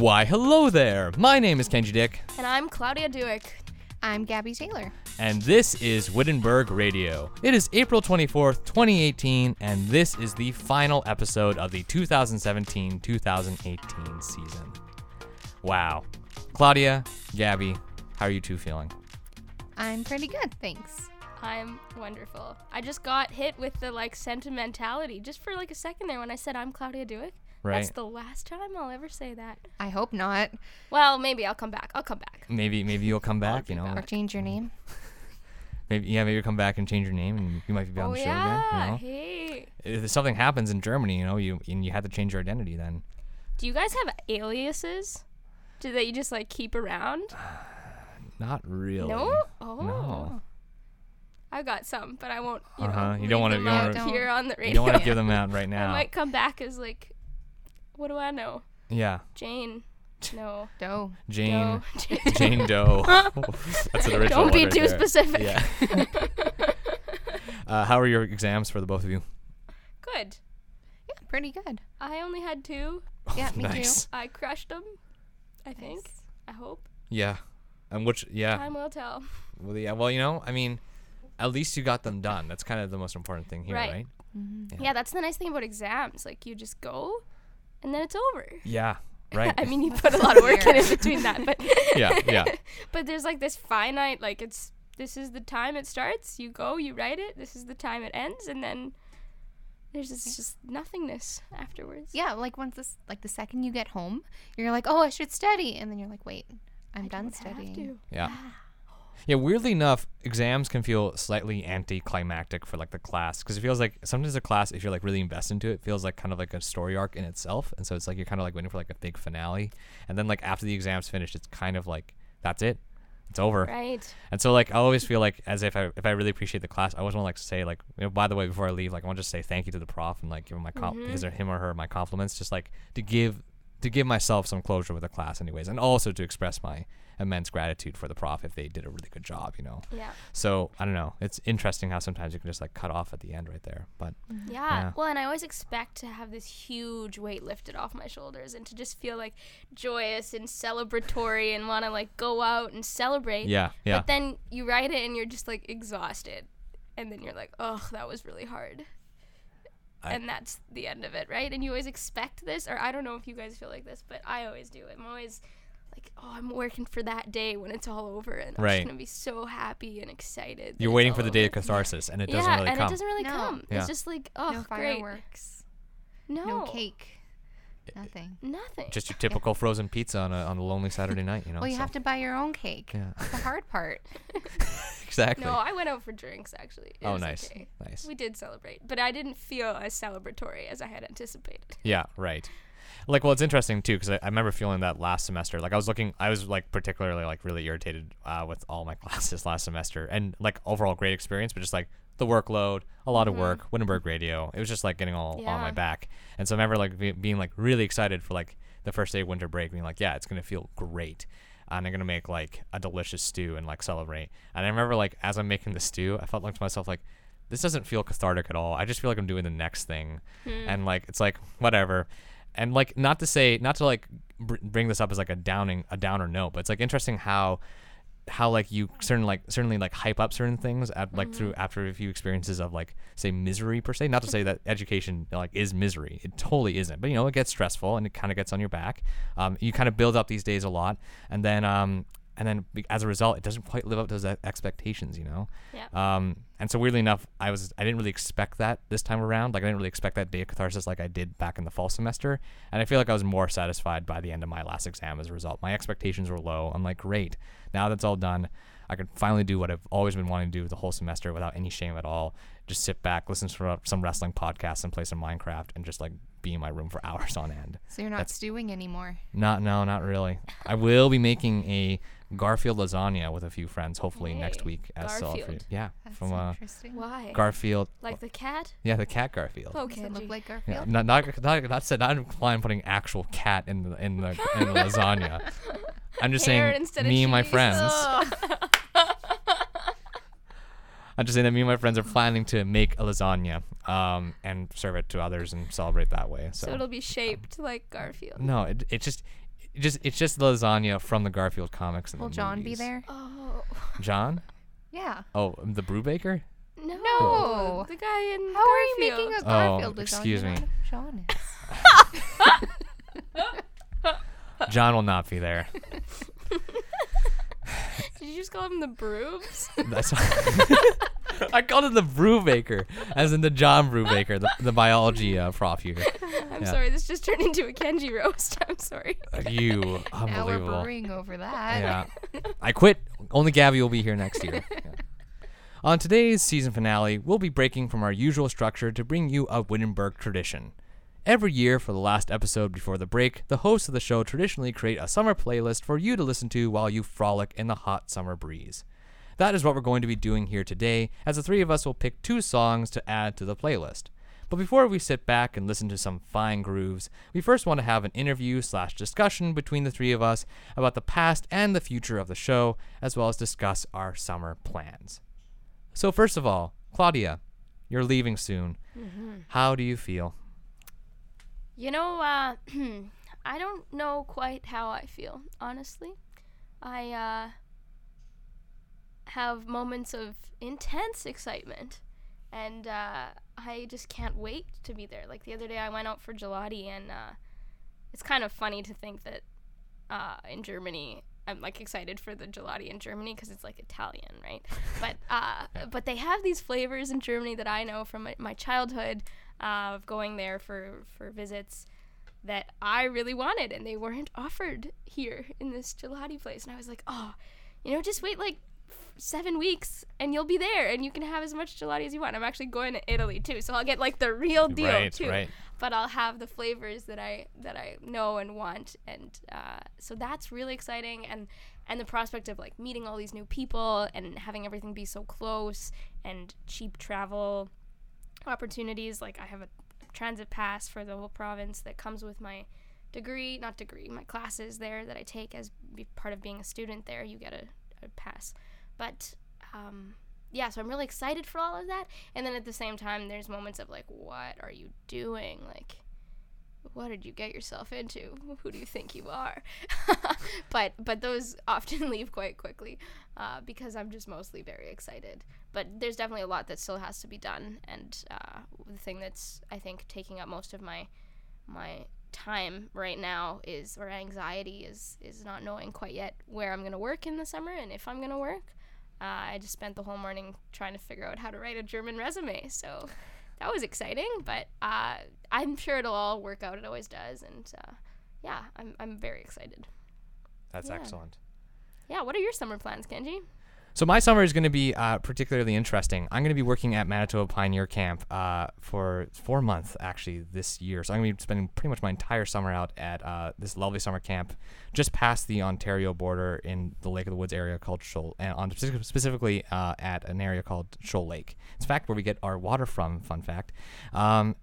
Why, hello there. My name is Kenji Dick. And I'm Claudia Duick. I'm Gabby Taylor. And this is Wittenberg Radio. It is April 24th, 2018, and this is the final episode of the 2017-2018 season. Wow. Claudia, Gabby, how are you two feeling? I'm pretty good, thanks. I'm wonderful. I just got hit with the, sentimentality just for, a second there when I said I'm Claudia Duick. Right. That's the last time I'll ever say that. I hope not. Well, maybe I'll come back. Maybe you'll come back, Or change your name. Maybe you'll come back and change your name, and you might be on the show again. You know? Hey. If something happens in Germany, you have to change your identity then. Do you guys have aliases? Do that you just, keep around? Not really. No? Oh. No. I've got some, but I won't, you don't want to on the radio. You don't want to give them out right now. I might come back as, what do I know? Yeah. Jane. No. Doe. Jane. Doe. Jane Doe. That's an original. Don't be right too there. Specific. Yeah. How are your exams for the both of you? Good. Yeah, pretty good. I only had two. Yeah, me too. I crushed them, I think. Nice. I hope. Yeah. And time will tell. Well, yeah. Well, at least you got them done. That's kind of the most important thing here, right? Mm-hmm. Yeah, that's the nice thing about exams. You just go. And then it's over. Yeah, right. You put a lot of work in between that, but yeah. But there's this finite, this is the time it starts. You go, you write it. This is the time it ends, and then there's just nothingness afterwards. Yeah, once this, the second you get home, you're oh, I should study, and then you're wait, I done studying. Have to. Yeah. Yeah, weirdly enough, exams can feel slightly anticlimactic for the class, because it feels sometimes a class, if you're really invested into it, feels kind of a story arc in itself, and so it's you're kind of waiting for a big finale, and then after the exam's finished, it's kind of that's it, it's over. Right. And so I always feel as if I really appreciate the class, I always want to say by the way, before I leave, I want to just say thank you to the prof and give him him or her my compliments, just to give myself some closure with the class anyways, and also to express my immense gratitude for the prof if they did a really good job, Yeah. So, I don't know. It's interesting how sometimes you can just cut off at the end right there. But yeah. Well, and I always expect to have this huge weight lifted off my shoulders and to just feel joyous and celebratory and want to go out and celebrate. Yeah, yeah. But then you write it and you're just exhausted. And then you're that was really hard. And that's the end of it, right? And you always expect this, or I don't know if you guys feel like this, but I always do. I'm always I'm working for that day when it's all over, and I'm just going to be so happy and excited. You're waiting for the day of catharsis, and it doesn't really come. Yeah, and it doesn't really come. Yeah. It's just no fireworks. Great. No cake. Nothing. Just your typical frozen pizza on a lonely Saturday night, Well, you have to buy your own cake. Yeah. That's the hard part. Exactly. No, I went out for drinks, actually. It was nice. Okay. Nice. We did celebrate, but I didn't feel as celebratory as I had anticipated. Yeah, right. Well, it's interesting, too, because I remember feeling that last semester. I was particularly, really irritated with all my classes last semester. And, overall great experience, but just, the workload, a lot of work, Wittenberg Radio. It was just, getting all on my back. And so I remember, being, really excited for, the first day of winter break, being it's going to feel great. And I'm going to make, a delicious stew and, celebrate. And I remember, as I'm making the stew, I felt to myself, this doesn't feel cathartic at all. I just feel I'm doing the next thing. And, it's whatever. And not to bring this up as a downer note, but it's interesting how you certainly hype up certain things at through after a few experiences of say misery per se. Not to say that education is misery, it totally isn't, but it gets stressful and it kind of gets on your back. You kind of build up these days a lot, and then as a result, it doesn't quite live up to those expectations. Yep. And so weirdly enough, I didn't really expect that this time around. I didn't really expect that day of catharsis I did back in the fall semester. And I feel I was more satisfied by the end of my last exam as a result. My expectations were low. I'm great. Now that's all done. I can finally do what I've always been wanting to do the whole semester without any shame at all. Just sit back, listen to some wrestling podcasts and play some Minecraft and just be in my room for hours on end. So you're not stewing anymore? Not really. I will be making a Garfield lasagna with a few friends, hopefully next week. As Garfield. Yeah. That's interesting. Why? Garfield. The cat? Yeah, the cat Garfield. Oh, does it look like Garfield? Yeah, not implying putting actual cat in the lasagna. I'm just saying me and my friends. Oh. I'm just saying that me and my friends are planning to make a lasagna and serve it to others and celebrate that way. So it'll be shaped like Garfield. No, it just It's just lasagna from the Garfield comics. And will the John movies. Be there? Oh, John? Yeah. Oh, the brew baker? No, the guy in How Garfield. Are you making a Garfield lasagna? Excuse me. John is. John will not be there. Did you just call him the Brooves? That's I called him the Brew Baker, as in the John Brew Baker, the biology prof here. I'm sorry, this just turned into a Kenji roast. I'm sorry. You, unbelievable. Now we're brewing over that. Yeah. I quit. Only Gabby will be here next year. Yeah. On today's season finale, we'll be breaking from our usual structure to bring you a Wittenberg tradition. Every year, for the last episode before the break, the hosts of the show traditionally create a summer playlist for you to listen to while you frolic in the hot summer breeze. That is what we're going to be doing here today, as the three of us will pick 2 songs to add to the playlist. But before we sit back and listen to some fine grooves, we first want to have an interview/discussion between the three of us about the past and the future of the show, as well as discuss our summer plans. So first of all, Claudia, you're leaving soon. Mm-hmm. How do you feel? You know, I don't know quite how I feel, honestly. I have moments of intense excitement, and I just can't wait to be there. Like, the other day I went out for gelati, and it's kind of funny to think that in Germany, I'm, like, excited for the gelati in Germany because it's, like, Italian, right? But they have these flavors in Germany that I know from my childhood of going there for visits that I really wanted, and they weren't offered here in this gelati place. And I was like, oh, you know, just wait, like, 7 weeks, and you'll be there, and you can have as much gelati as you want. I'm actually going to Italy, too, so I'll get, like, the real deal, too. Right. But I'll have the flavors that I know and want, and so that's really exciting, and the prospect of like meeting all these new people and having everything be so close and cheap travel opportunities. Like I have a transit pass for the whole province that comes with my my classes there that I take as part of being a student there. You get a pass, but. Yeah, so I'm really excited for all of that. And then at the same time, there's moments of, like, what are you doing? Like, what did you get yourself into? Who do you think you are? But those often leave quite quickly because I'm just mostly very excited. But there's definitely a lot that still has to be done. And the thing that's, I think, taking up most of my time right now is not knowing quite yet where I'm going to work in the summer and if I'm going to work. I just spent the whole morning trying to figure out how to write a German resume, so that was exciting, but I'm sure it'll all work out. It always does, and I'm very excited. That's excellent. Yeah, what are your summer plans, Kenji? So my summer is going to be particularly interesting. I'm going to be working at Manitoba Pioneer Camp for 4 months, actually, this year. So I'm going to be spending pretty much my entire summer out at this lovely summer camp just past the Ontario border in the Lake of the Woods area called Shoal, and specifically at an area called Shoal Lake. It's, in fact, where we get our water from, fun fact. And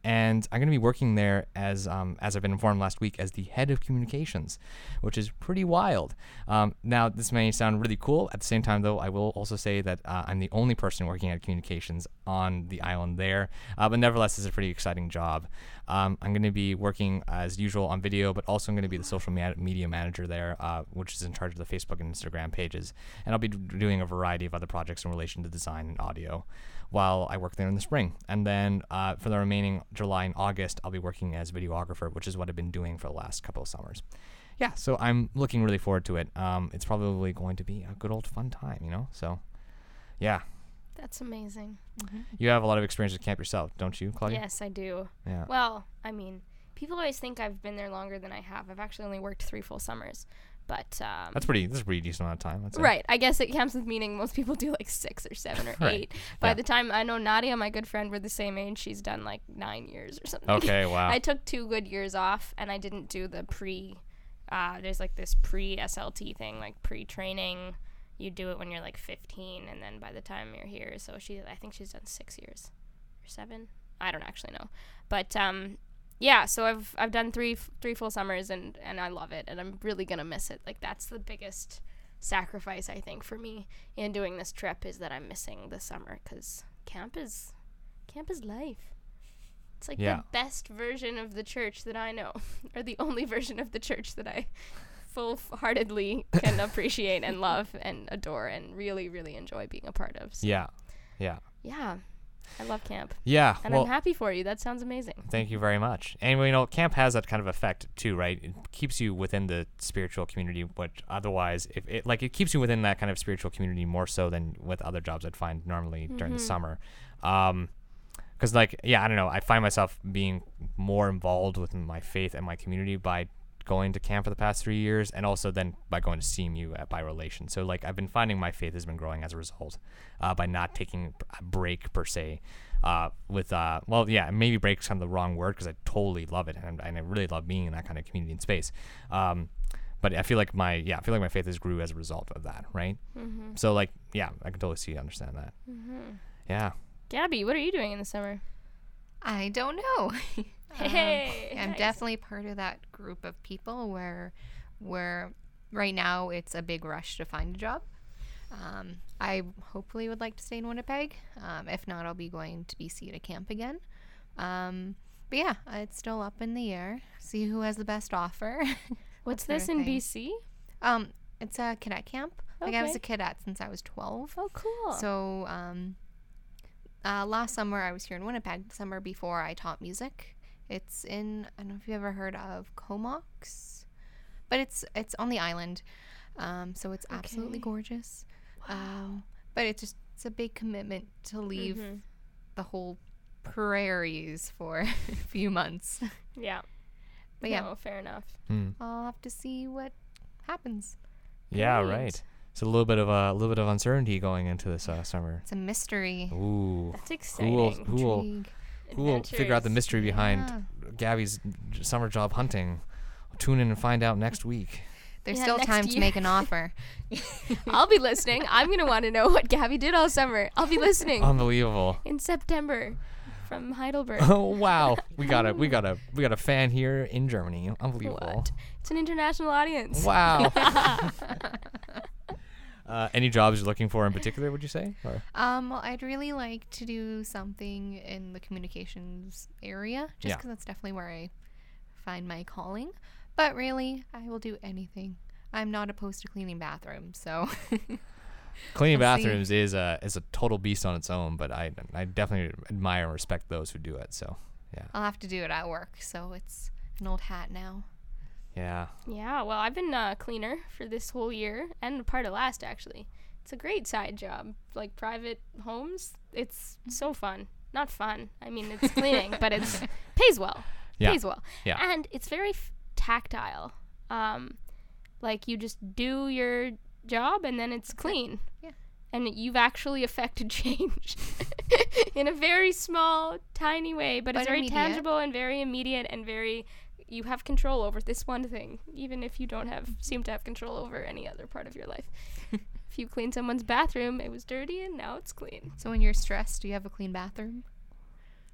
I'm going to be working there, as I've been informed last week, as the head of communications, which is pretty wild. Now, this may sound really cool. At the same time, though, I will also say that I'm the only person working at communications on the island there, but nevertheless, it's a pretty exciting job. I'm going to be working as usual on video, but also I'm going to be the social media manager there, which is in charge of the Facebook and Instagram pages, and I'll be doing a variety of other projects in relation to design and audio while I work there in the spring. And then for the remaining July and August, I'll be working as videographer, which is what I've been doing for the last couple of summers. Yeah, so I'm looking really forward to it. It's probably going to be a good old fun time, you know? So, yeah. That's amazing. Mm-hmm. You have a lot of experience with camp yourself, don't you, Claudia? Yes, I do. Yeah. Well, I mean, people always think I've been there longer than I have. I've actually only worked 3 full summers. But that's a pretty decent amount of time. Right. I guess it comes with meaning most people do like 6 or 7 or 8. By the time I know Nadia, my good friend, we're the same age. She's done like 9 years or something. Okay, wow. I took 2 good years off, and I didn't do the there's like this pre-SLT thing, like pre-training. You do it when you're like 15, and then by the time you're here, so I think she's done 6 years or 7. I don't actually know, but so I've done three full summers, and I love it, and I'm really gonna miss it. Like that's the biggest sacrifice I think for me in doing this trip is that I'm missing the summer because camp is life. It's like the best version of the church that I know, or the only version of the church that I full-heartedly can appreciate and love and adore and really, really enjoy being a part of. So. Yeah, yeah. Yeah, I love camp. Yeah. And I'm happy for you. That sounds amazing. Thank you very much. And, you know, camp has that kind of effect too, right? It keeps you within the spiritual community, but otherwise, if it, like, it keeps you within that kind of spiritual community more so than with other jobs I'd find normally during the summer. Because, like, yeah, I don't know. I find myself being more involved with my faith and my community by going to camp for the past 3 years, and also then by going to CMU by relation. So, like, I've been finding my faith has been growing as a result by not taking a break, per se, well, yeah, maybe break's kind of the wrong word because I totally love it, and I really love being in that kind of community and space. But I feel like my faith has grew as a result of that, right? Mm-hmm. So, like, yeah, I can totally see and understand that. Mm-hmm. Yeah. Gabby, what are you doing in the summer? I don't know. I'm definitely part of that group of people where right now it's a big rush to find a job. I hopefully would like to stay in Winnipeg. If not, I'll be going to BC to camp again. But yeah, it's still up in the air. See who has the best offer. What's this in BC? It's a cadet camp. Okay. Like, I was a cadet since I was 12. Oh, cool. So, last summer I was here in Winnipeg. The summer before, I taught music. It's in, I don't know if you've ever heard of Comox, but it's on the island, so it's absolutely gorgeous. Wow. But it's a big commitment to leave the whole prairies for a few months. Yeah, but fair enough. I'll have to see what happens. Yeah, great. Right. It's a little bit of uncertainty going into this summer. It's a mystery. Ooh, that's exciting. Who will figure out the mystery behind Gabby's summer job hunting? Tune in and find out next week. There's still time to make an offer. I'll be listening. I'm gonna want to know what Gabby did all summer. I'll be listening. Unbelievable. In September, from Heidelberg. Oh wow, we got a fan here in Germany. Unbelievable. What? It's an international audience. Wow. Any jobs you're looking for in particular, would you say? Or? Well, I'd really like to do something in the communications area, just because that's definitely where I find my calling. But really, I will do anything. I'm not opposed to cleaning bathrooms, so... Cleaning bathrooms is a total beast on its own, but I definitely admire and respect those who do it, so, yeah. I'll have to do it at work, so it's an old hat now. Yeah. Yeah, well, I've been a cleaner for this whole year and part of last, actually. It's a great side job. Like, private homes, it's so fun. Not fun. I mean, it's cleaning, but it pays well. Yeah. Pays well. Yeah. And it's very tactile. Like, you just do your job and then it's clean. Yeah. And you've actually affected change in a very small, tiny way, but it's very immediate. Tangible and very immediate and very... You have control over this one thing, even if you don't seem to have control over any other part of your life. If you clean someone's bathroom, it was dirty and now it's clean. So when you're stressed, do you have a clean bathroom?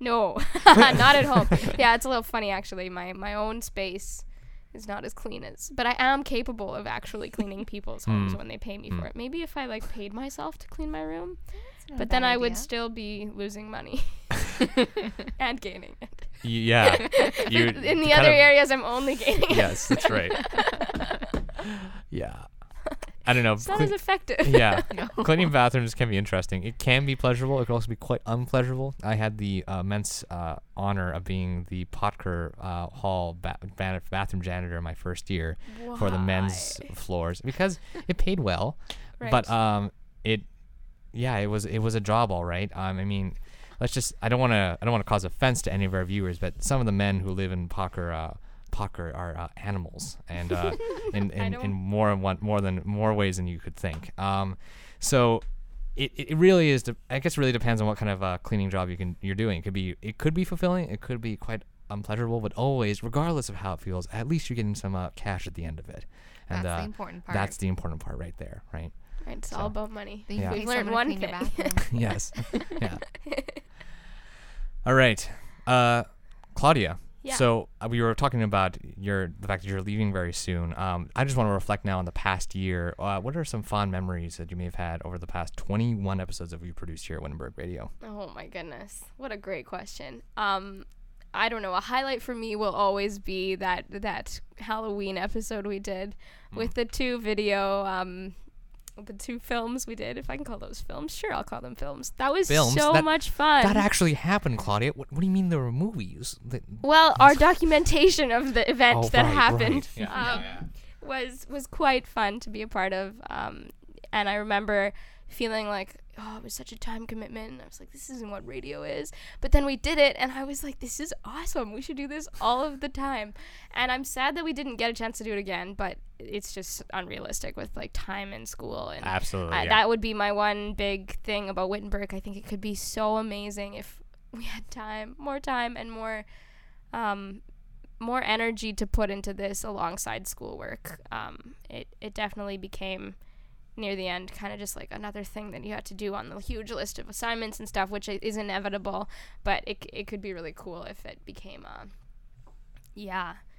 No, not at home. Yeah, it's a little funny, actually. My own space is not as clean as, but I am capable of actually cleaning people's homes when they pay me for it. Maybe if I paid myself to clean my room, but then I would still be losing money and gaining it. Yeah. In the other areas, I'm only gaining it. Yes, that's right. Yeah. I don't know. It's not as effective. Yeah. No. Cleaning bathrooms can be interesting. It can be pleasurable. It can also be quite unpleasurable. I had the immense honor of being the Potker Hall bathroom janitor my first year for the men's floors because it paid well. Right. But it was a job, all right. I mean, I don't want to cause offense to any of our viewers, but some of the men who live in Potker are animals, and in more ways than you could think. So it really is. I guess really depends on what kind of cleaning job you're doing. It could be fulfilling. It could be quite unpleasurable. But always, regardless of how it feels, at least you're getting some cash at the end of it. And that's the important part. That's the important part right there. Right. Right. It's all about money. We've learned one thing. Yes. Yeah. All right, Claudia. Yeah. So we were talking about the fact that you're leaving very soon. I just want to reflect now on the past year. What are some fond memories that you may have had over the past 21 episodes that we produced here at Wittenberg Radio? Oh my goodness, what a great question! I don't know, a highlight for me will always be that Halloween episode we did with the two video, the two films we did, if I can call those films. Sure, I'll call them films. That was so much fun. That actually happened, Claudia. What do you mean there were movies? Well, our documentation of the event happened was quite fun to be a part of. And I remember feeling like, oh, it was such a time commitment. And I was like, this isn't what radio is. But then we did it, and I was like, this is awesome. We should do this all of the time. And I'm sad that we didn't get a chance to do it again, but it's just unrealistic with, like, time in school. And absolutely. That would be my one big thing about Wittenberg. I think it could be so amazing if we had time, and more energy to put into this alongside schoolwork. It definitely became, near the end, kind of just like another thing that you had to do on the huge list of assignments and stuff, which is inevitable, but it could be really cool if it became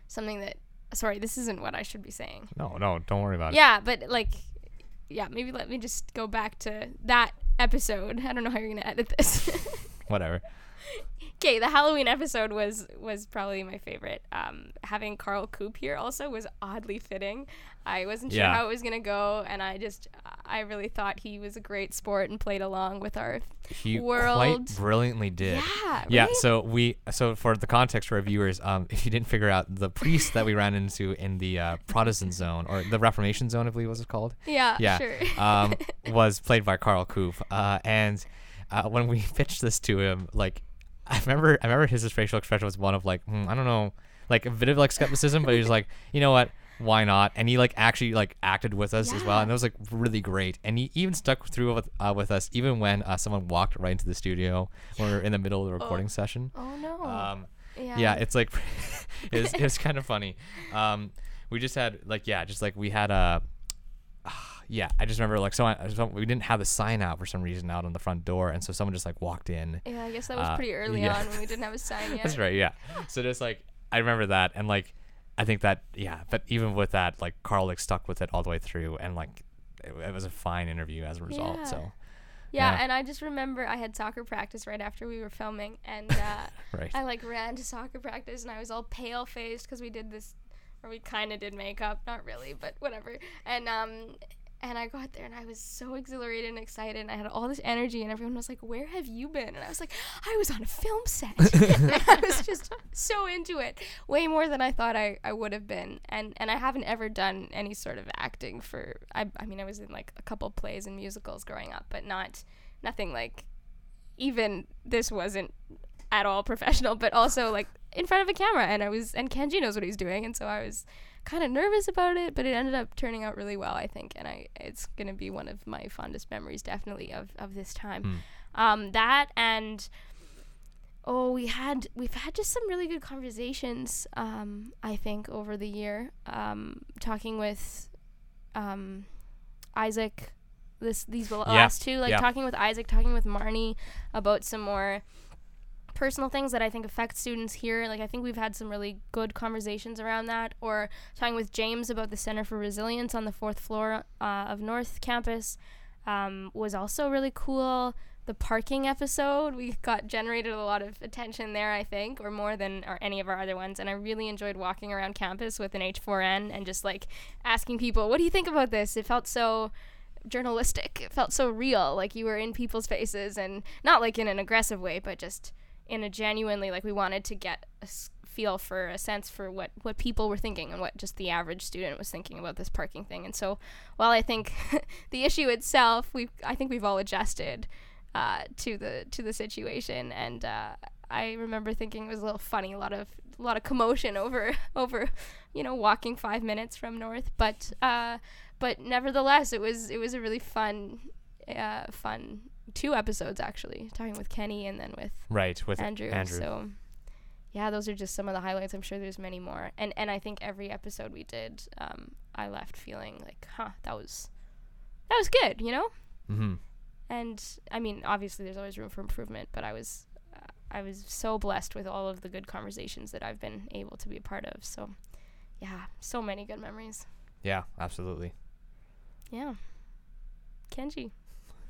something that, sorry, this isn't what I should be saying. No, don't worry about it. Yeah, but maybe let me just go back to that episode. I don't know how you're going to edit this. Whatever. Okay, the Halloween episode was probably my favorite. Having Carl Coop here also was oddly fitting. I wasn't sure how it was going to go, and I really thought he was a great sport and played along with our world. He quite brilliantly did. Yeah, right? Yeah, so for the context for our viewers, if you didn't figure out, the priest that we ran into in the Protestant zone, or the Reformation zone, I believe was it called? Yeah, sure. Was played by Carl Coop, and when we pitched this to him, like, I remember his facial expression was one of like, I don't know, like a bit of like skepticism, but he was like, you know what, why not? And he like actually like acted with us as well, and that was like really great. And he even stuck through with us even when someone walked right into the studio when we were in the middle of the recording session. Oh no. Yeah, it's like it's kind of funny. We just had like we had a. Yeah, I just remember like someone, we didn't have the sign out for some reason out on the front door, and so someone just like walked in. Yeah, I guess that was pretty early on when we didn't have a sign yet. That's right, yeah. So just like I remember that, and like I think that but even with that, like Carl like stuck with it all the way through, and like it was a fine interview as a result. Yeah. So yeah, and I just remember I had soccer practice right after we were filming, and right. I like ran to soccer practice, and I was all pale faced because we kind of did makeup, not really, but whatever, And I got there, and I was so exhilarated and excited, and I had all this energy, and everyone was like, where have you been? And I was like, I was on a film set. I was just so into it, way more than I thought I would have been. And I haven't ever done any sort of acting I was in like a couple plays and musicals growing up, but nothing like, even this wasn't at all professional, but also like in front of a camera, and Kenji knows what he's doing, and so I was kind of nervous about it, but it ended up turning out really well, I think, and it's gonna be one of my fondest memories, definitely, of this time. That, and we've had just some really good conversations, I think, over the year, talking with Isaac, last two, like talking with Isaac, talking with Marnie about some more personal things that I think affect students here. Like, I think we've had some really good conversations around that, or talking with James about the Center for Resilience on the fourth floor of North Campus was also really cool. The parking episode, we generated a lot of attention there, I think, or more than any of our other ones, and I really enjoyed walking around campus with an H4N and just like asking people, what do you think about this? It felt so journalistic. It felt so real, like you were in people's faces, and not like in an aggressive way, but just in a genuinely, like, we wanted to get a feel for, a sense for what people were thinking and what just the average student was thinking about this parking thing. And so while I think the issue itself, I think we've all adjusted to the situation. And I remember thinking it was a little funny, a lot of commotion over, you know, walking 5 minutes from North. But nevertheless, it was a really fun two episodes, actually, talking with Kenny and then with Andrew. So yeah, those are just some of the highlights. I'm sure there's many more, and I think every episode we did, I left feeling like, that was good, you know. Mm-hmm. And I mean, obviously there's always room for improvement, but I was so blessed with all of the good conversations that I've been able to be a part of. So yeah, so many good memories. Yeah, absolutely. Yeah, Kenji.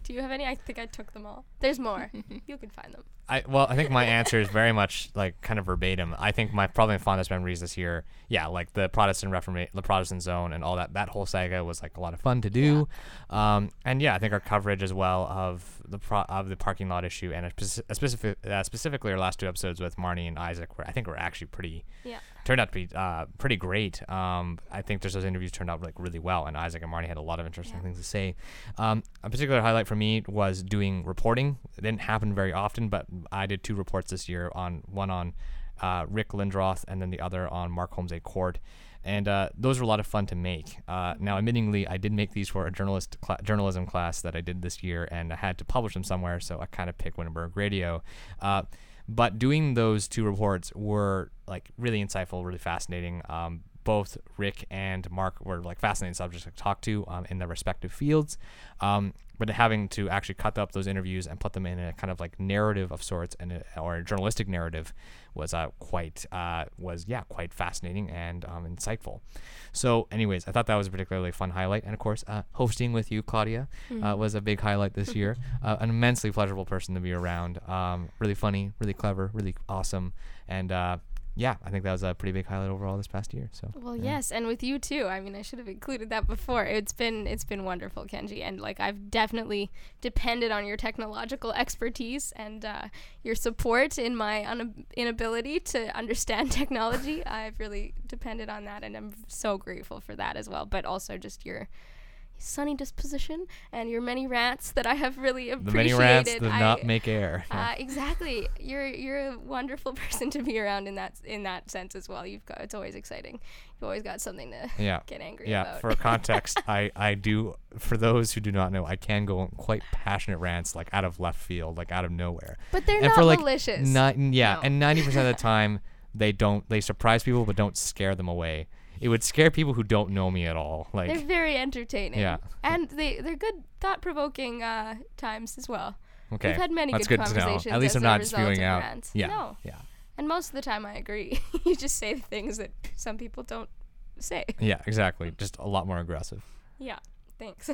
Do you have any? I think I took them all. There's more. You can find them. I think my answer is very much like kind of verbatim. I think my fondest memories this year, like the Protestant Reformation, the Protestant Zone, and all that. That whole saga was like a lot of fun to do, I think our coverage as well of the parking lot issue, and specifically our last two episodes with Marnie and Isaac, were actually pretty turned out to be pretty great. I think those interviews turned out like really well, and Isaac and Marnie had a lot of interesting things to say. A particular highlight for me was doing reporting. It didn't happen very often, but I did two reports this year, one on Rick Lindroth and then the other on Mark Holmes A. Court. And those were a lot of fun to make. Now, admittingly, I did make these for a journalism class that I did this year, and I had to publish them somewhere, so I kind of picked Wittenberg Radio. But doing those two reports were like really insightful, really fascinating. Both Rick and Mark were like fascinating subjects to talk to in their respective fields. But having to actually cut up those interviews and put them in a kind of like narrative of sorts or a journalistic narrative was quite fascinating and insightful. So anyways, I thought that was a particularly fun highlight. And of course, hosting with you, Claudia, was a big highlight this year. An immensely pleasurable person to be around. Really funny, really clever, really awesome. And I think that was a pretty big highlight overall this past year. So yes, and with you too. I mean, I should have included that before. It's been wonderful, Kenji, and like I've definitely depended on your technological expertise and your support in my inability to understand technology. I've really depended on that, and I'm so grateful for that as well. But also just your sunny disposition and your many rants that I have really appreciated. The many rants do not make air. Exactly. You're a wonderful person to be around in that sense as well. It's always exciting. You've always got something to get angry about. Yeah. For context, I do. For those who do not know, I can go on quite passionate rants like out of left field, like out of nowhere. But they're not malicious. And 90% of the time they surprise people but don't scare them away. It would scare people who don't know me at all. Like, they're very entertaining. Yeah. And they're good, thought-provoking times as well. Okay. We've had many good conversations. At least I'm not spewing out. Rants. Yeah. No. Yeah. And most of the time I agree. You just say things that some people don't say. Yeah, exactly. Just a lot more aggressive. Yeah. Thanks.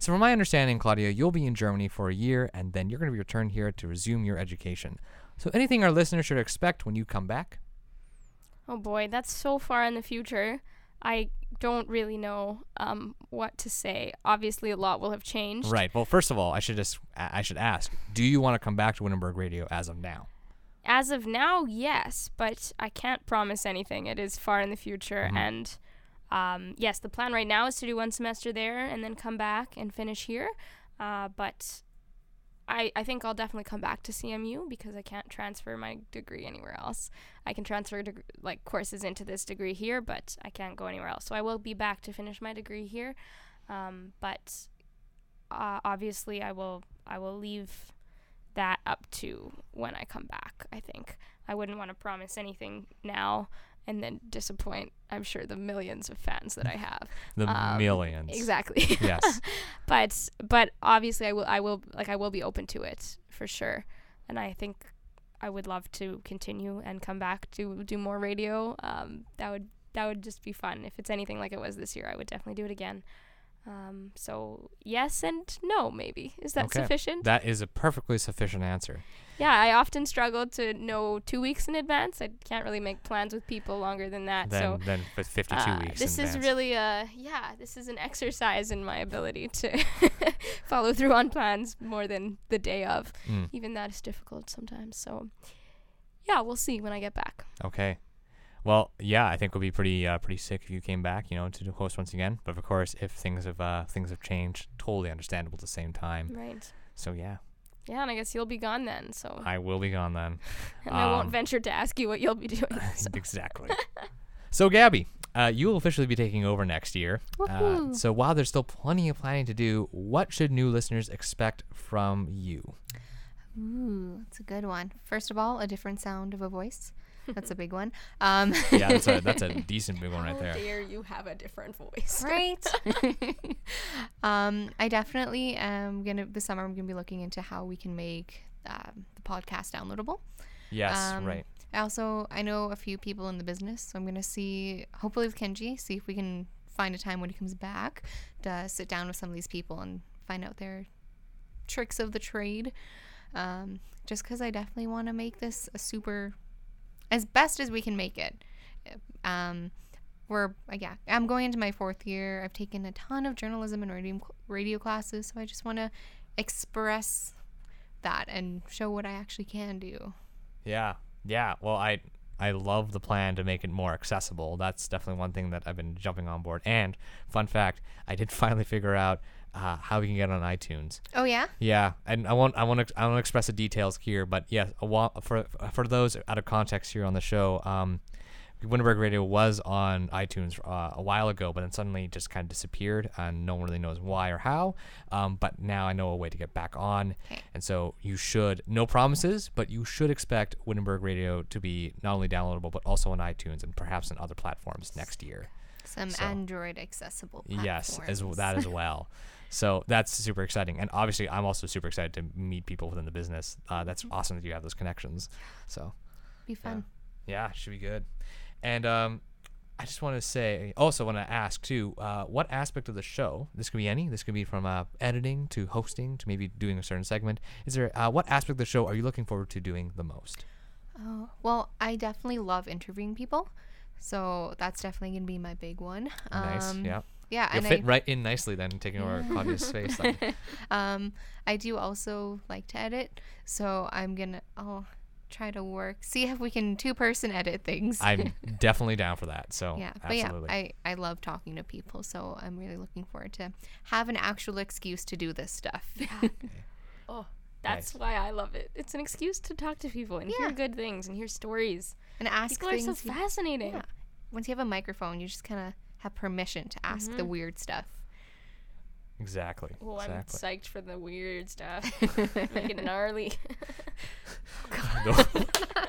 So from my understanding, Claudia, you'll be in Germany for a year, and then you're going to be returned here to resume your education. So anything our listeners should expect when you come back? Oh boy, that's so far in the future. I don't really know what to say. Obviously, a lot will have changed. Right. Well, first of all, I should ask, do you want to come back to Wittenberg Radio as of now? As of now, yes, but I can't promise anything. It is far in the future, and yes, the plan right now is to do one semester there and then come back and finish here, but I think I'll definitely come back to CMU because I can't transfer my degree anywhere else. I can transfer courses into this degree here, but I can't go anywhere else. So I will be back to finish my degree here, but obviously I will leave that up to when I come back, I think. I wouldn't want to promise anything now and then disappoint, I'm sure, the millions of fans that I have. The millions. Exactly. Yes. But obviously I will be open to it for sure. And I think I would love to continue and come back to do more radio. That would just be fun. If it's anything like it was this year, I would definitely do it again. So yes and no, maybe. Is that sufficient? That is a perfectly sufficient answer. Yeah, I often struggle to know 2 weeks in advance. I can't really make plans with people longer than that. Then 52 weeks in advance. This is really this is an exercise in my ability to follow through on plans more than the day of. Even that is difficult sometimes. So yeah, we'll see when I get back. Okay. Well, yeah, I think it would be pretty sick if you came back, to host once again. But of course, if things have changed, totally understandable at the same time. Right. So yeah. Yeah, and I guess you'll be gone then. So I will be gone then, and I won't venture to ask you what you'll be doing. So. Exactly. So Gabby, you will officially be taking over next year. So while there's still plenty of planning to do, what should new listeners expect from you? Ooh, that's a good one. First of all, a different sound of a voice. That's a big one. Yeah, that's a decent big one right there. How dare you have a different voice. Right? I definitely am going to, this summer, I'm going to be looking into how we can make the podcast downloadable. Yes, right. I know a few people in the business, so I'm going to see, hopefully with Kenji, see if we can find a time when he comes back to sit down with some of these people and find out their tricks of the trade, just because I definitely want to make this a super, as best as we can make it. I'm going into my fourth year. I've taken a ton of journalism and radio classes, so I just want to express that and show what I actually can do. Yeah. Well, I love the plan to make it more accessible. That's definitely one thing that I've been jumping on board. And fun fact, I did finally figure out how we can get on iTunes. Oh yeah. Yeah, and I won't express the details here, but yes, for those out of context here on the show, Wittenberg Radio was on iTunes a while ago, but then suddenly just kind of disappeared, and no one really knows why or how. But now I know a way to get back on, okay. And so you should, no promises, but you should expect Wittenberg Radio to be not only downloadable but also on iTunes and perhaps on other platforms next year. Some Android accessible platforms. Yes, as well. So that's super exciting, and obviously I'm also super excited to meet people within the business. That's awesome that you have those connections. So, be fun. Yeah, should be good. And I just want to say, also want to ask too, what aspect of the show, this could be any, this could be from editing to hosting to maybe doing a certain segment, is there, what aspect of the show are you looking forward to doing the most? Oh, well, I definitely love interviewing people, so that's definitely going to be my big one. Nice, yeah. Yeah, you'll fit right in nicely then, taking over Claudia's space. I do also like to edit, so I'll try to see if we can two-person edit things. I'm definitely down for that. So yeah, absolutely. But yeah, I love talking to people, so I'm really looking forward to have an actual excuse to do this stuff. Yeah. Oh, that's nice. Why I love it. It's an excuse to talk to people and hear good things and hear stories and ask people things. People are so fascinating. Yeah. Once you have a microphone, you just kind of have permission to ask the weird stuff. Exactly. Well, exactly. I'm psyched for the weird stuff. Making it gnarly. Oh, God.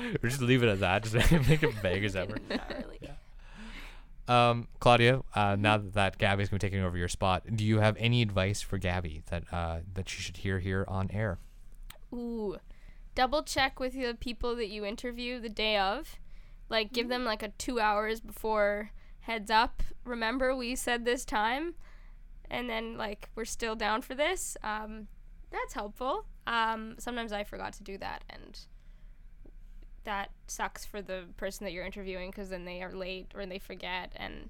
We'll just leave it at that. Just make it vague as ever. Gnarly. Yeah. Claudia, now that Gabby's going to be taking over your spot, do you have any advice for Gabby that she should hear here on air? Ooh. Double check with the people that you interview the day of. Like, give them like a 2 hours before heads up. Remember, we said this time. And then, like, we're still down for this. That's helpful. Sometimes I forgot to do that, and that sucks for the person that you're interviewing, because then they are late or they forget, and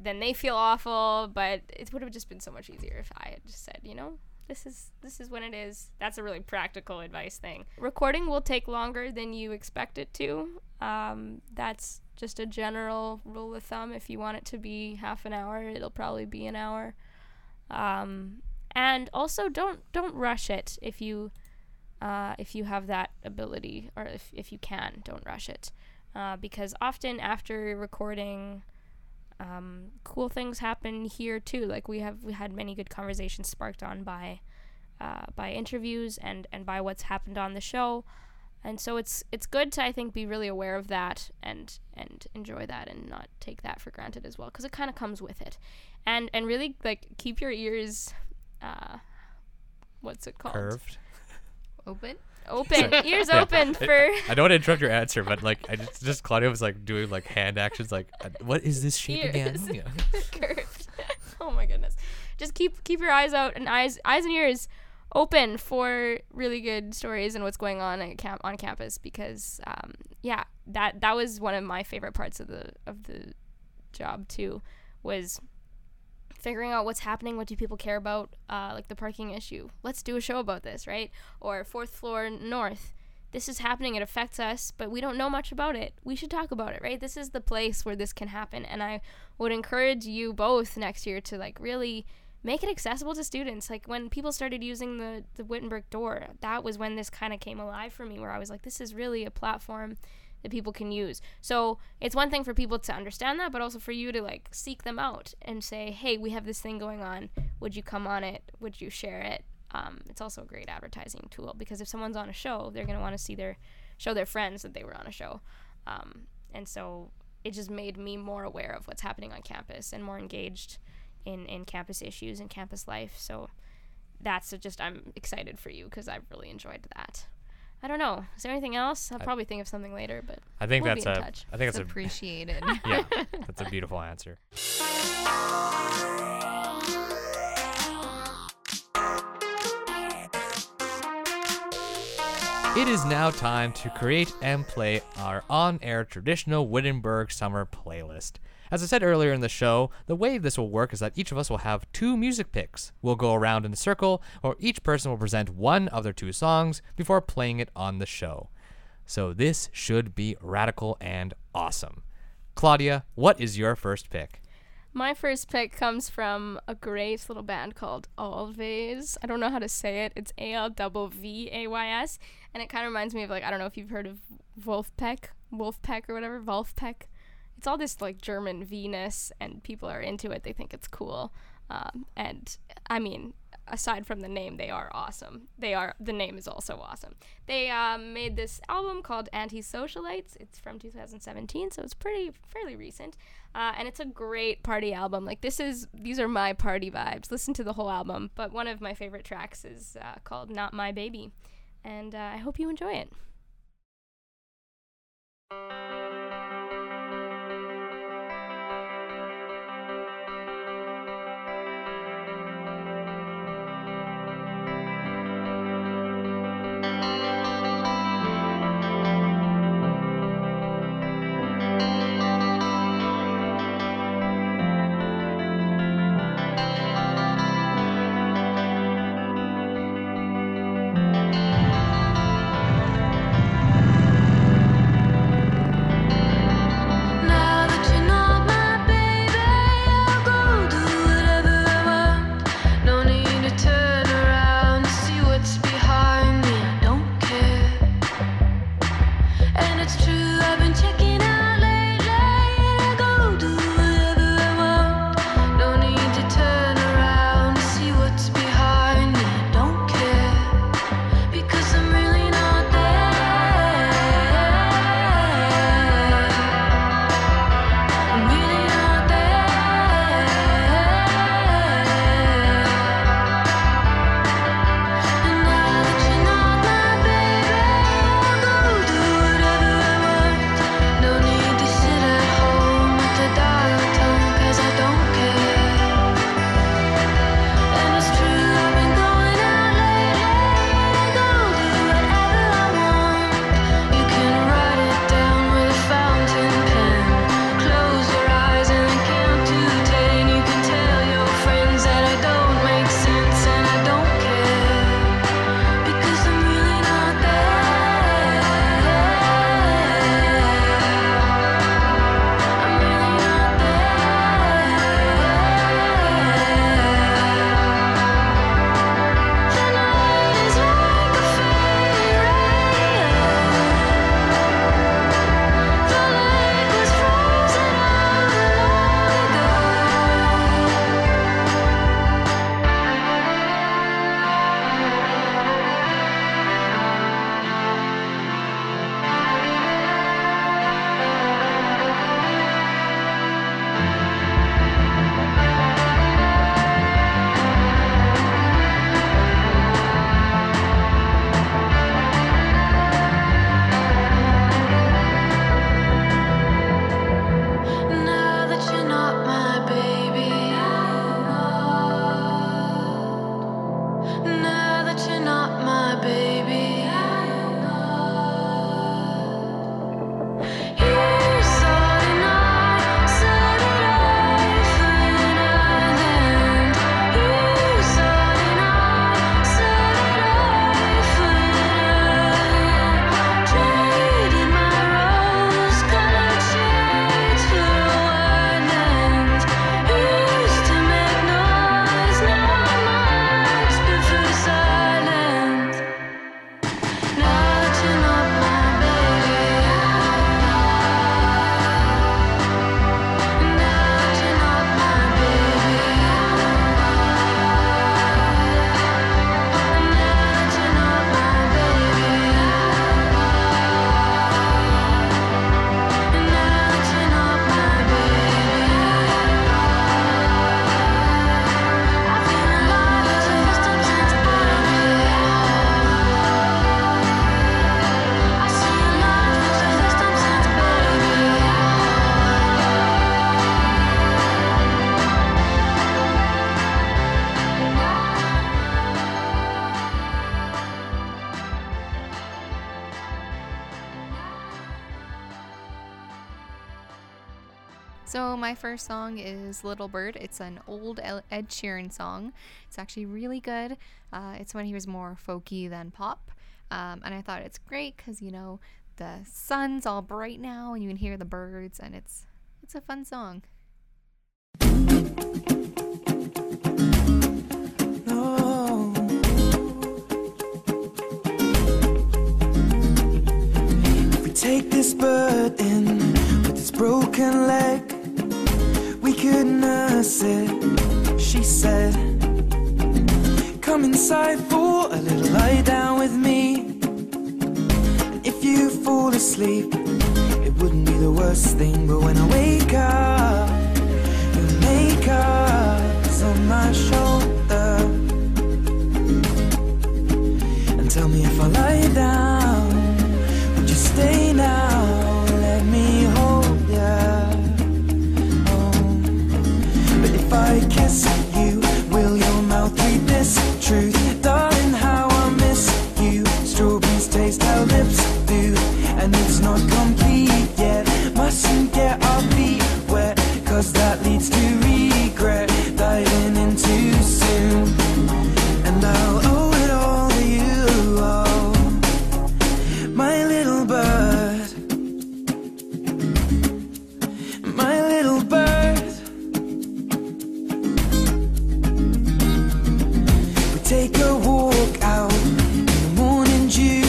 then they feel awful. But it would have just been so much easier if I had just said, you know, this is when it is. That's a really practical advice thing. Recording will take longer than you expect it to. That's just a general rule of thumb. If you want it to be half an hour, it'll probably be an hour. And also don't rush it if you have that ability, or if you can, don't rush it. Because often after recording, cool things happen here too. Like we had many good conversations sparked on by interviews and by what's happened on the show. And so it's good to, I think, be really aware of that and enjoy that and not take that for granted as well, because it kind of comes with it. And really, like, keep your ears, what's it called? Curved. Open. Sorry. Ears open for... I don't want to interrupt your answer, but, like, I just Claudia was, like, doing, like, hand actions, like, what is this shape again? Yeah. Curved. Oh, my goodness. Just keep your eyes out and eyes and ears open for really good stories and what's going on at on campus, because that was one of my favorite parts of the job too, was figuring out what's happening, what do people care about, like the parking issue, let's do a show about this, right? Or fourth floor north, this is happening, it affects us, but we don't know much about it, we should talk about it, right? This is the place where this can happen. And I would encourage you both next year to, like, really make it accessible to students. Like, when people started using the Wittenberg door, that was when this kind of came alive for me, where I was like, this is really a platform that people can use. So it's one thing for people to understand that, but also for you to, like, seek them out and say, hey, we have this thing going on. Would you come on it? Would you share it? It's also a great advertising tool, because if someone's on a show, they're going to want to show their friends that they were on a show. And so it just made me more aware of what's happening on campus and more engaged in campus issues and campus life. So that's just, I'm excited for you, because I've really enjoyed that. I don't know, is there anything else? I'll probably think of something later, but I think we'll that's appreciated. Yeah, that's a beautiful answer. It is now time to create and play our on-air traditional Wittenberg summer playlist. As I said earlier in the show, the way this will work is that each of us will have two music picks. We'll go around in a circle, or each person will present one of their two songs before playing it on the show. So this should be radical and awesome. Claudia, what is your first pick? My first pick comes from a great little band called Alvvays. I don't know how to say it. It's Alvvays, and it kind of reminds me of, like, I don't know if you've heard of Wolfpack or whatever, Wolfpack. It's all this, like, German Venus, and people are into it. They think it's cool. And, I mean, aside from the name, they are awesome. The name is also awesome. They made this album called Anti-Socialites. It's from 2017, so it's fairly recent. And it's a great party album. Like, these are my party vibes. Listen to the whole album. But one of my favorite tracks is called Not My Baby. And I hope you enjoy it. So my first song is Little Bird. It's an old Ed Sheeran song. It's actually really good. It's when he was more folky than pop. And I thought it's great because, you know, the sun's all bright now and you can hear the birds, and it's a fun song. Take this burden with its broken leg. We could nurse it, she said. Come inside for a little lie down with me. And if you fall asleep, it wouldn't be the worst thing. But when I wake up, your makeup's on my shoulder. And tell me if I lie down, stay now, let me hold ya. Oh. But if I kiss you, will your mouth read this truth? Darling, how I miss you. Strawberries taste how lips do. And it's not complete yet. Mustn't get our feet wet, cause that leads to regret. Diving in too soon. And I'll owe it all to you. Oh. My little bird. We take a walk out in the morning dew.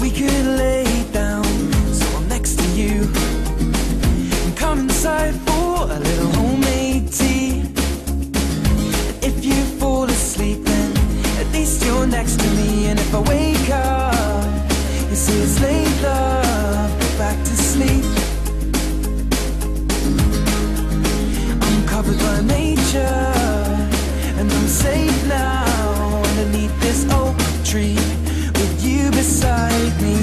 We could lay down, so I'm next to you. And come inside for a little homemade tea. And if you fall asleep, then at least you're next to me. And if I wake up, you see it's late, love, go back to sleep. Covered by nature, and I'm safe now underneath this oak tree with you beside me.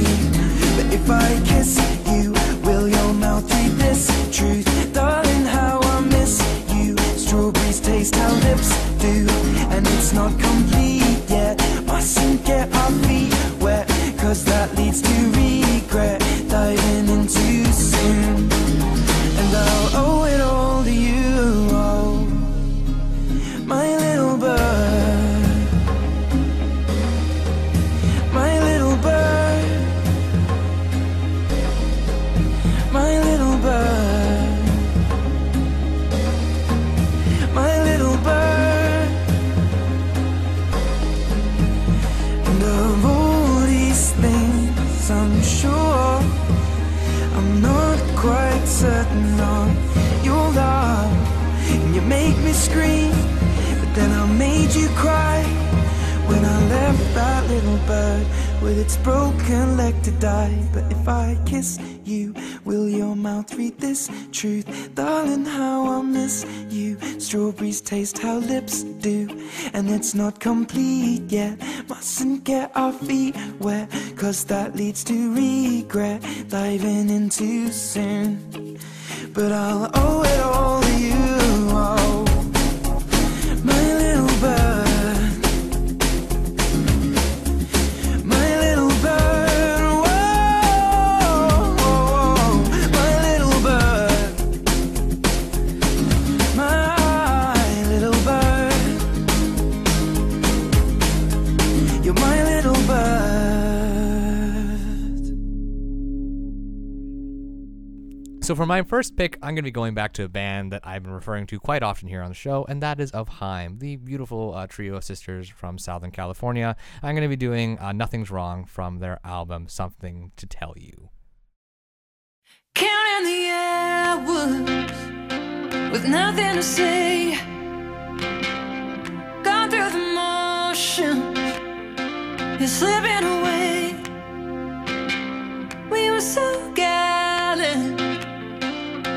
But if I kiss you, will your mouth read this truth? Darling, how I miss you. Strawberries taste how lips do, and it's not complete yet. Mustn't get our feet wet, cause that leads to regret. Diving in too soon, and I'll owe it all to you. Certain of your love, and you make me scream, but then I made you cry when I left that little bird with its broken leg to die. But if I kiss you, will your mouth read this truth? Darling, how I miss you. Strawberries taste how lips do, and it's not complete yet. Mustn't get our feet wet, cause that leads to regret. Diving in too soon, but I'll owe it all to you. Oh, my little bird. So for my first pick, I'm going to be going back to a band that I've been referring to quite often here on the show, and that is of Haim, the beautiful trio of sisters from Southern California. I'm going to be doing Nothing's Wrong from their album, Something to Tell You. Counting the hours with nothing to say. Gone through the motions, you're slipping away. We were so gallant,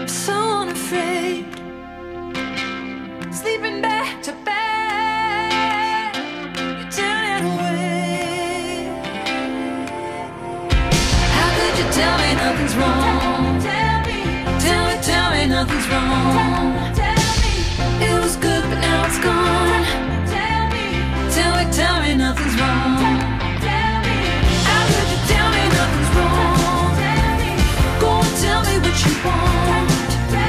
so unafraid, sleeping back to back, you turn it away. How could you tell me nothing's wrong? Tell me nothing's wrong. It was good, but now it's gone. Tell me nothing's wrong. How could you tell me nothing's wrong? Go and tell me what you want.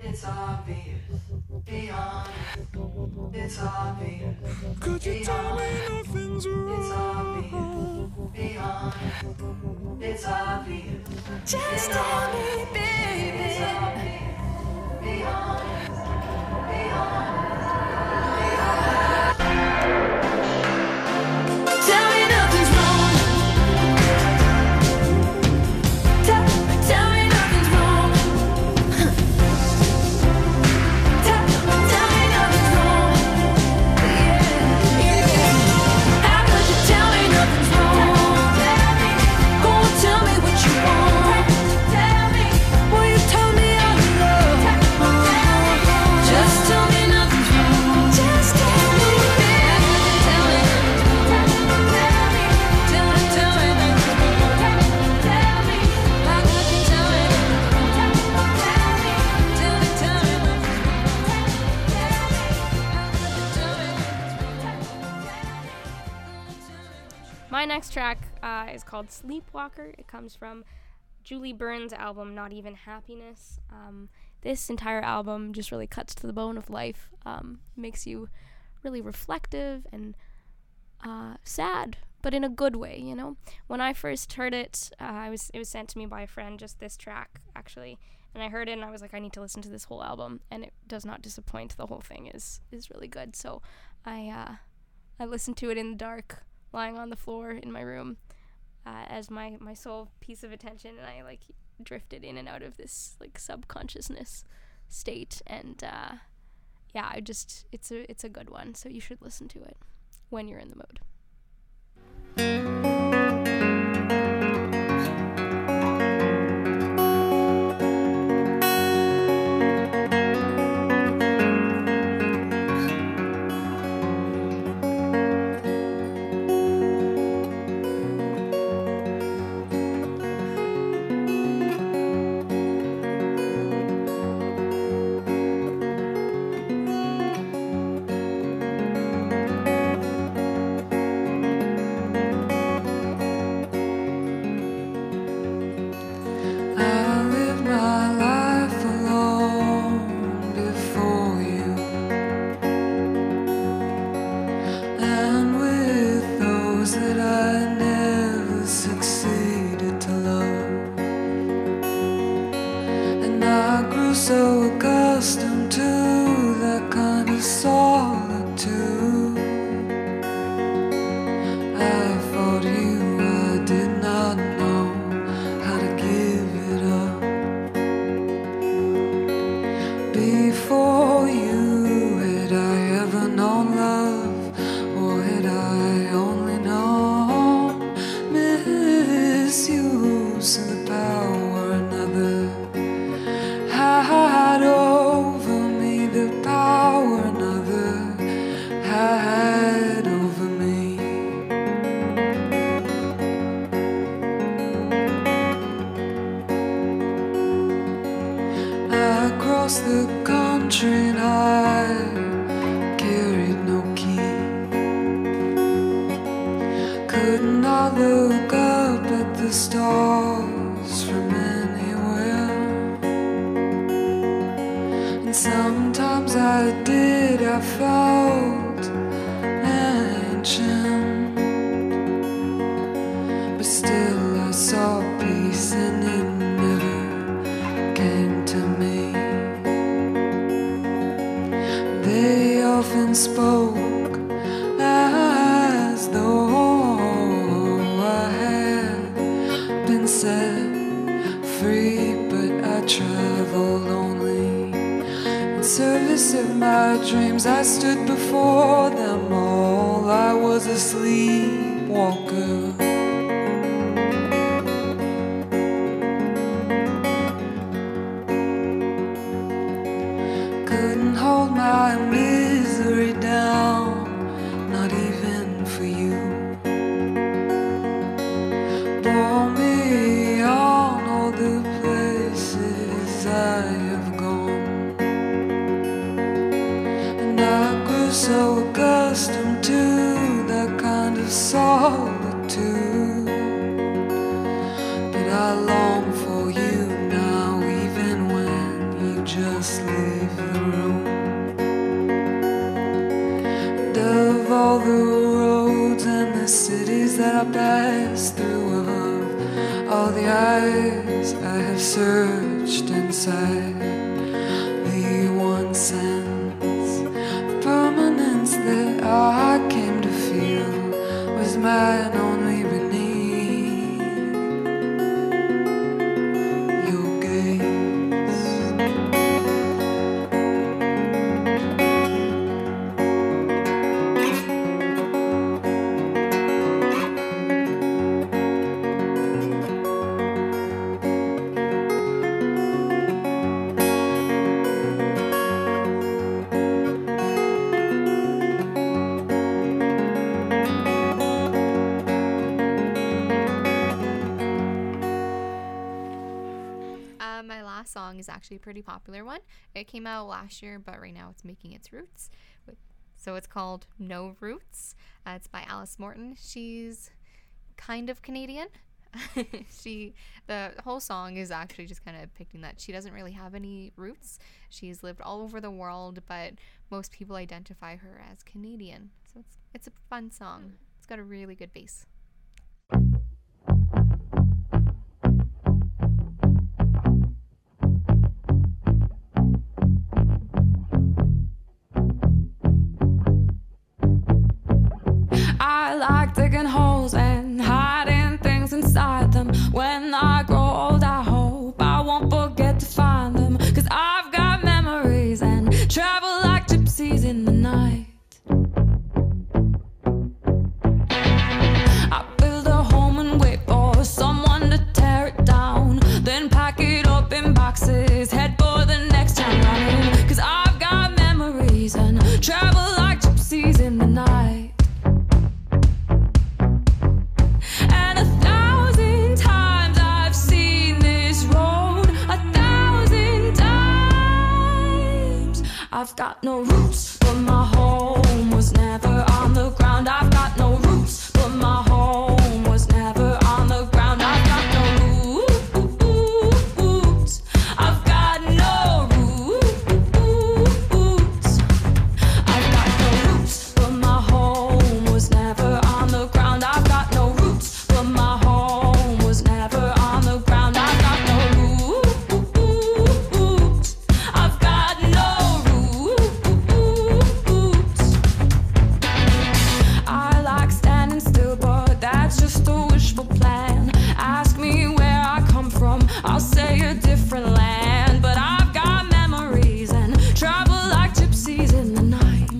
It's obvious. Be honest. It's obvious. Could you tell me nothing's wrong? It's obvious. Be honest. It's obvious. Just tell me, baby. It's obvious. Be honest. Be honest. Be honest. Next track is called Sleepwalker. It comes from Julie Byrne's album Not Even Happiness. This entire album just really cuts to the bone of life, makes you really reflective and sad, but in a good way, you know. When I first heard it, it was sent to me by a friend, just this track actually, and I heard it and I was like, I need to listen to this whole album, and it does not disappoint. The whole thing is really good. So I listened to it in the dark, lying on the floor in my room, as my sole piece of attention, and I like drifted in and out of this like subconsciousness state, and it's a good one, so you should listen to it when you're in the mood. Solitude that I long for. ways I have searched inside the one sense of permanence that I came to feel was mine only beneath your song is actually a pretty popular one. It came out last year, but right now it's making its roots. So it's called No Roots. It's by Alice Merton. She's kind of Canadian. The whole song is actually just kind of depicting that she doesn't really have any roots. She's lived all over the world, but most people identify her as Canadian. So it's a fun song. It's got a really good bass. Digging holes and hiding things inside them. When I grow old, I hope I won't forget to find them. 'Cause I've got memories and travel like gypsies in the night. I build a home and wait for someone to tear it down. Then pack it up in boxes, head for the next town round. 'Cause I've got memories and travel like gypsies in the night. I've got no roots, but my home was never on the ground. I've got no roots, but my home was never on the ground. I've got no roots. I've got no roots. I've got no roots, but my home was never on the ground. I've got no roots, but my home was never on the ground. I've got no roots. I've got no. I'll say a different land, but I've got memories and travel like gypsies in the night.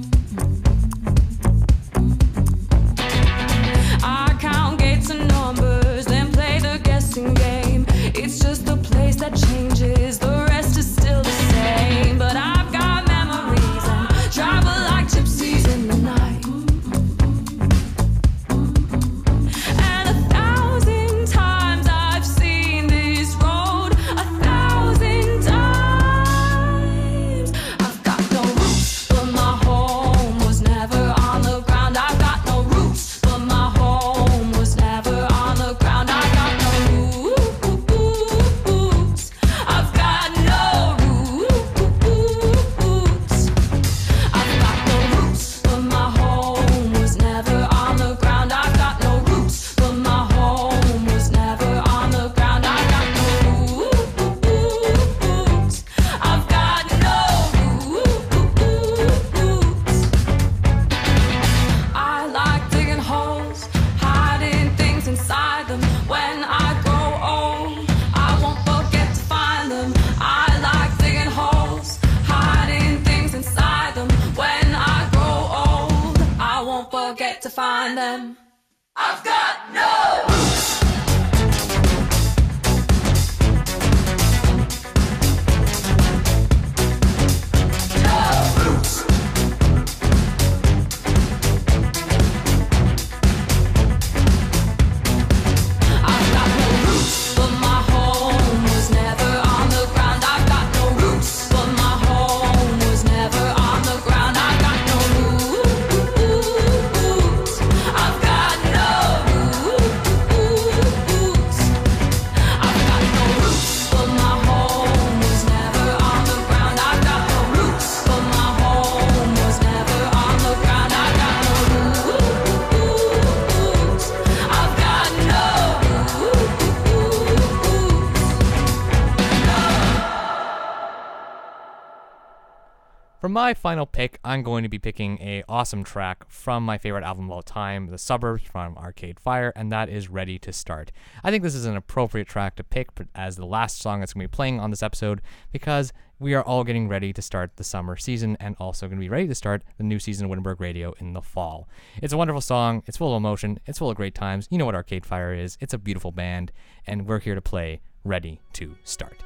I count gates and numbers, then play the guessing game. It's just the place that changes, the rest is still the same. But I've got memories and travel like gypsies in the night. I've got no roots. For my final pick, I'm going to be picking an awesome track from my favorite album of all time, The Suburbs from Arcade Fire, and that is Ready to Start. I think this is an appropriate track to pick as the last song that's going to be playing on this episode, because we are all getting ready to start the summer season and also going to be ready to start the new season of Wittenberg Radio in the fall. It's a wonderful song. It's full of emotion. It's full of great times. You know what Arcade Fire is. It's a beautiful band, and we're here to play Ready to Start.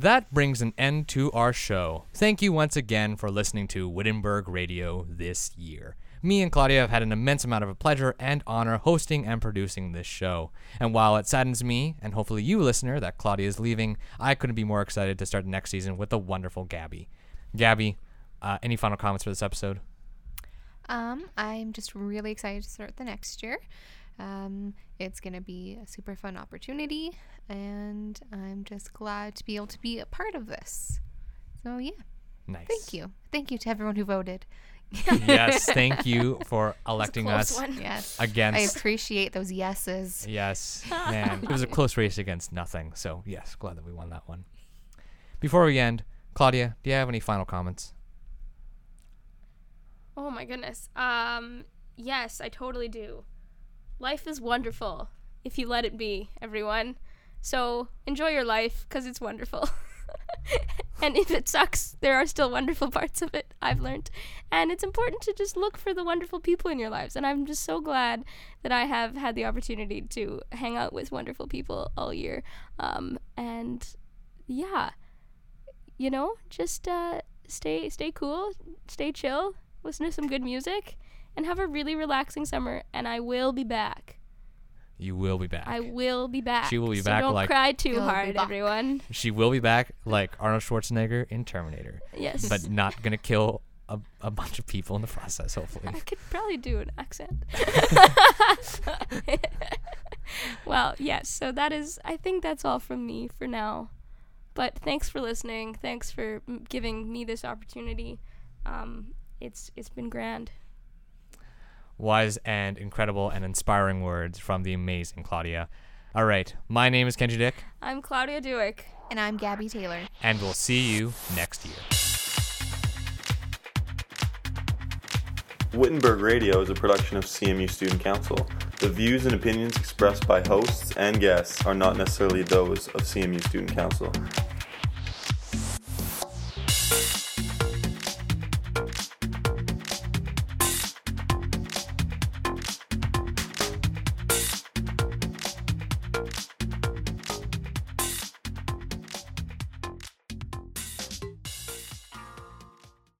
That brings an end to our show. Thank you once again for listening to Wittenberg Radio this year. Me and Claudia have had an immense amount of pleasure and honor hosting and producing this show. And while it saddens me, and hopefully you listener, that Claudia is leaving, I couldn't be more excited to start next season with the wonderful Gabby. Gabby, Any final comments for this episode? I'm just really excited to start the next year. It's going to be a super fun opportunity, and I'm just glad to be able to be a part of this. So, yeah. Nice. Thank you. Thank you to everyone who voted. Yes, thank you for electing us yes. against. I appreciate those yeses. Yes, man. It was a close race against nothing. So, yes, glad that we won that one. Before we end, Claudia, do you have any final comments? Oh, my goodness. Yes, I totally do. Life is wonderful if you let it be, everyone. So enjoy your life because it's wonderful. And if it sucks, there are still wonderful parts of it, I've learned. And it's important to just look for the wonderful people in your lives. And I'm just so glad that I have had the opportunity to hang out with wonderful people all year. And yeah, you know, just stay cool, stay chill, listen to some good music, and have a really relaxing summer. And I will be back. You will be back. I will be back. She will be back. Don't cry too hard, everyone. She will be back like Arnold Schwarzenegger in Terminator. Yes. But not going to kill a bunch of people in the process, hopefully. I could probably do an accent. Well, yes. So I think that's all from me for now. But thanks for listening. Thanks for giving me this opportunity. It's been grand. Wise and incredible and inspiring words from the amazing Claudia. All right. My name is Kenji Dick. I'm Claudia Duick. And I'm Gabby Taylor. And we'll see you next year. Wittenberg Radio is a production of CMU Student Council. The views and opinions expressed by hosts and guests are not necessarily those of CMU Student Council.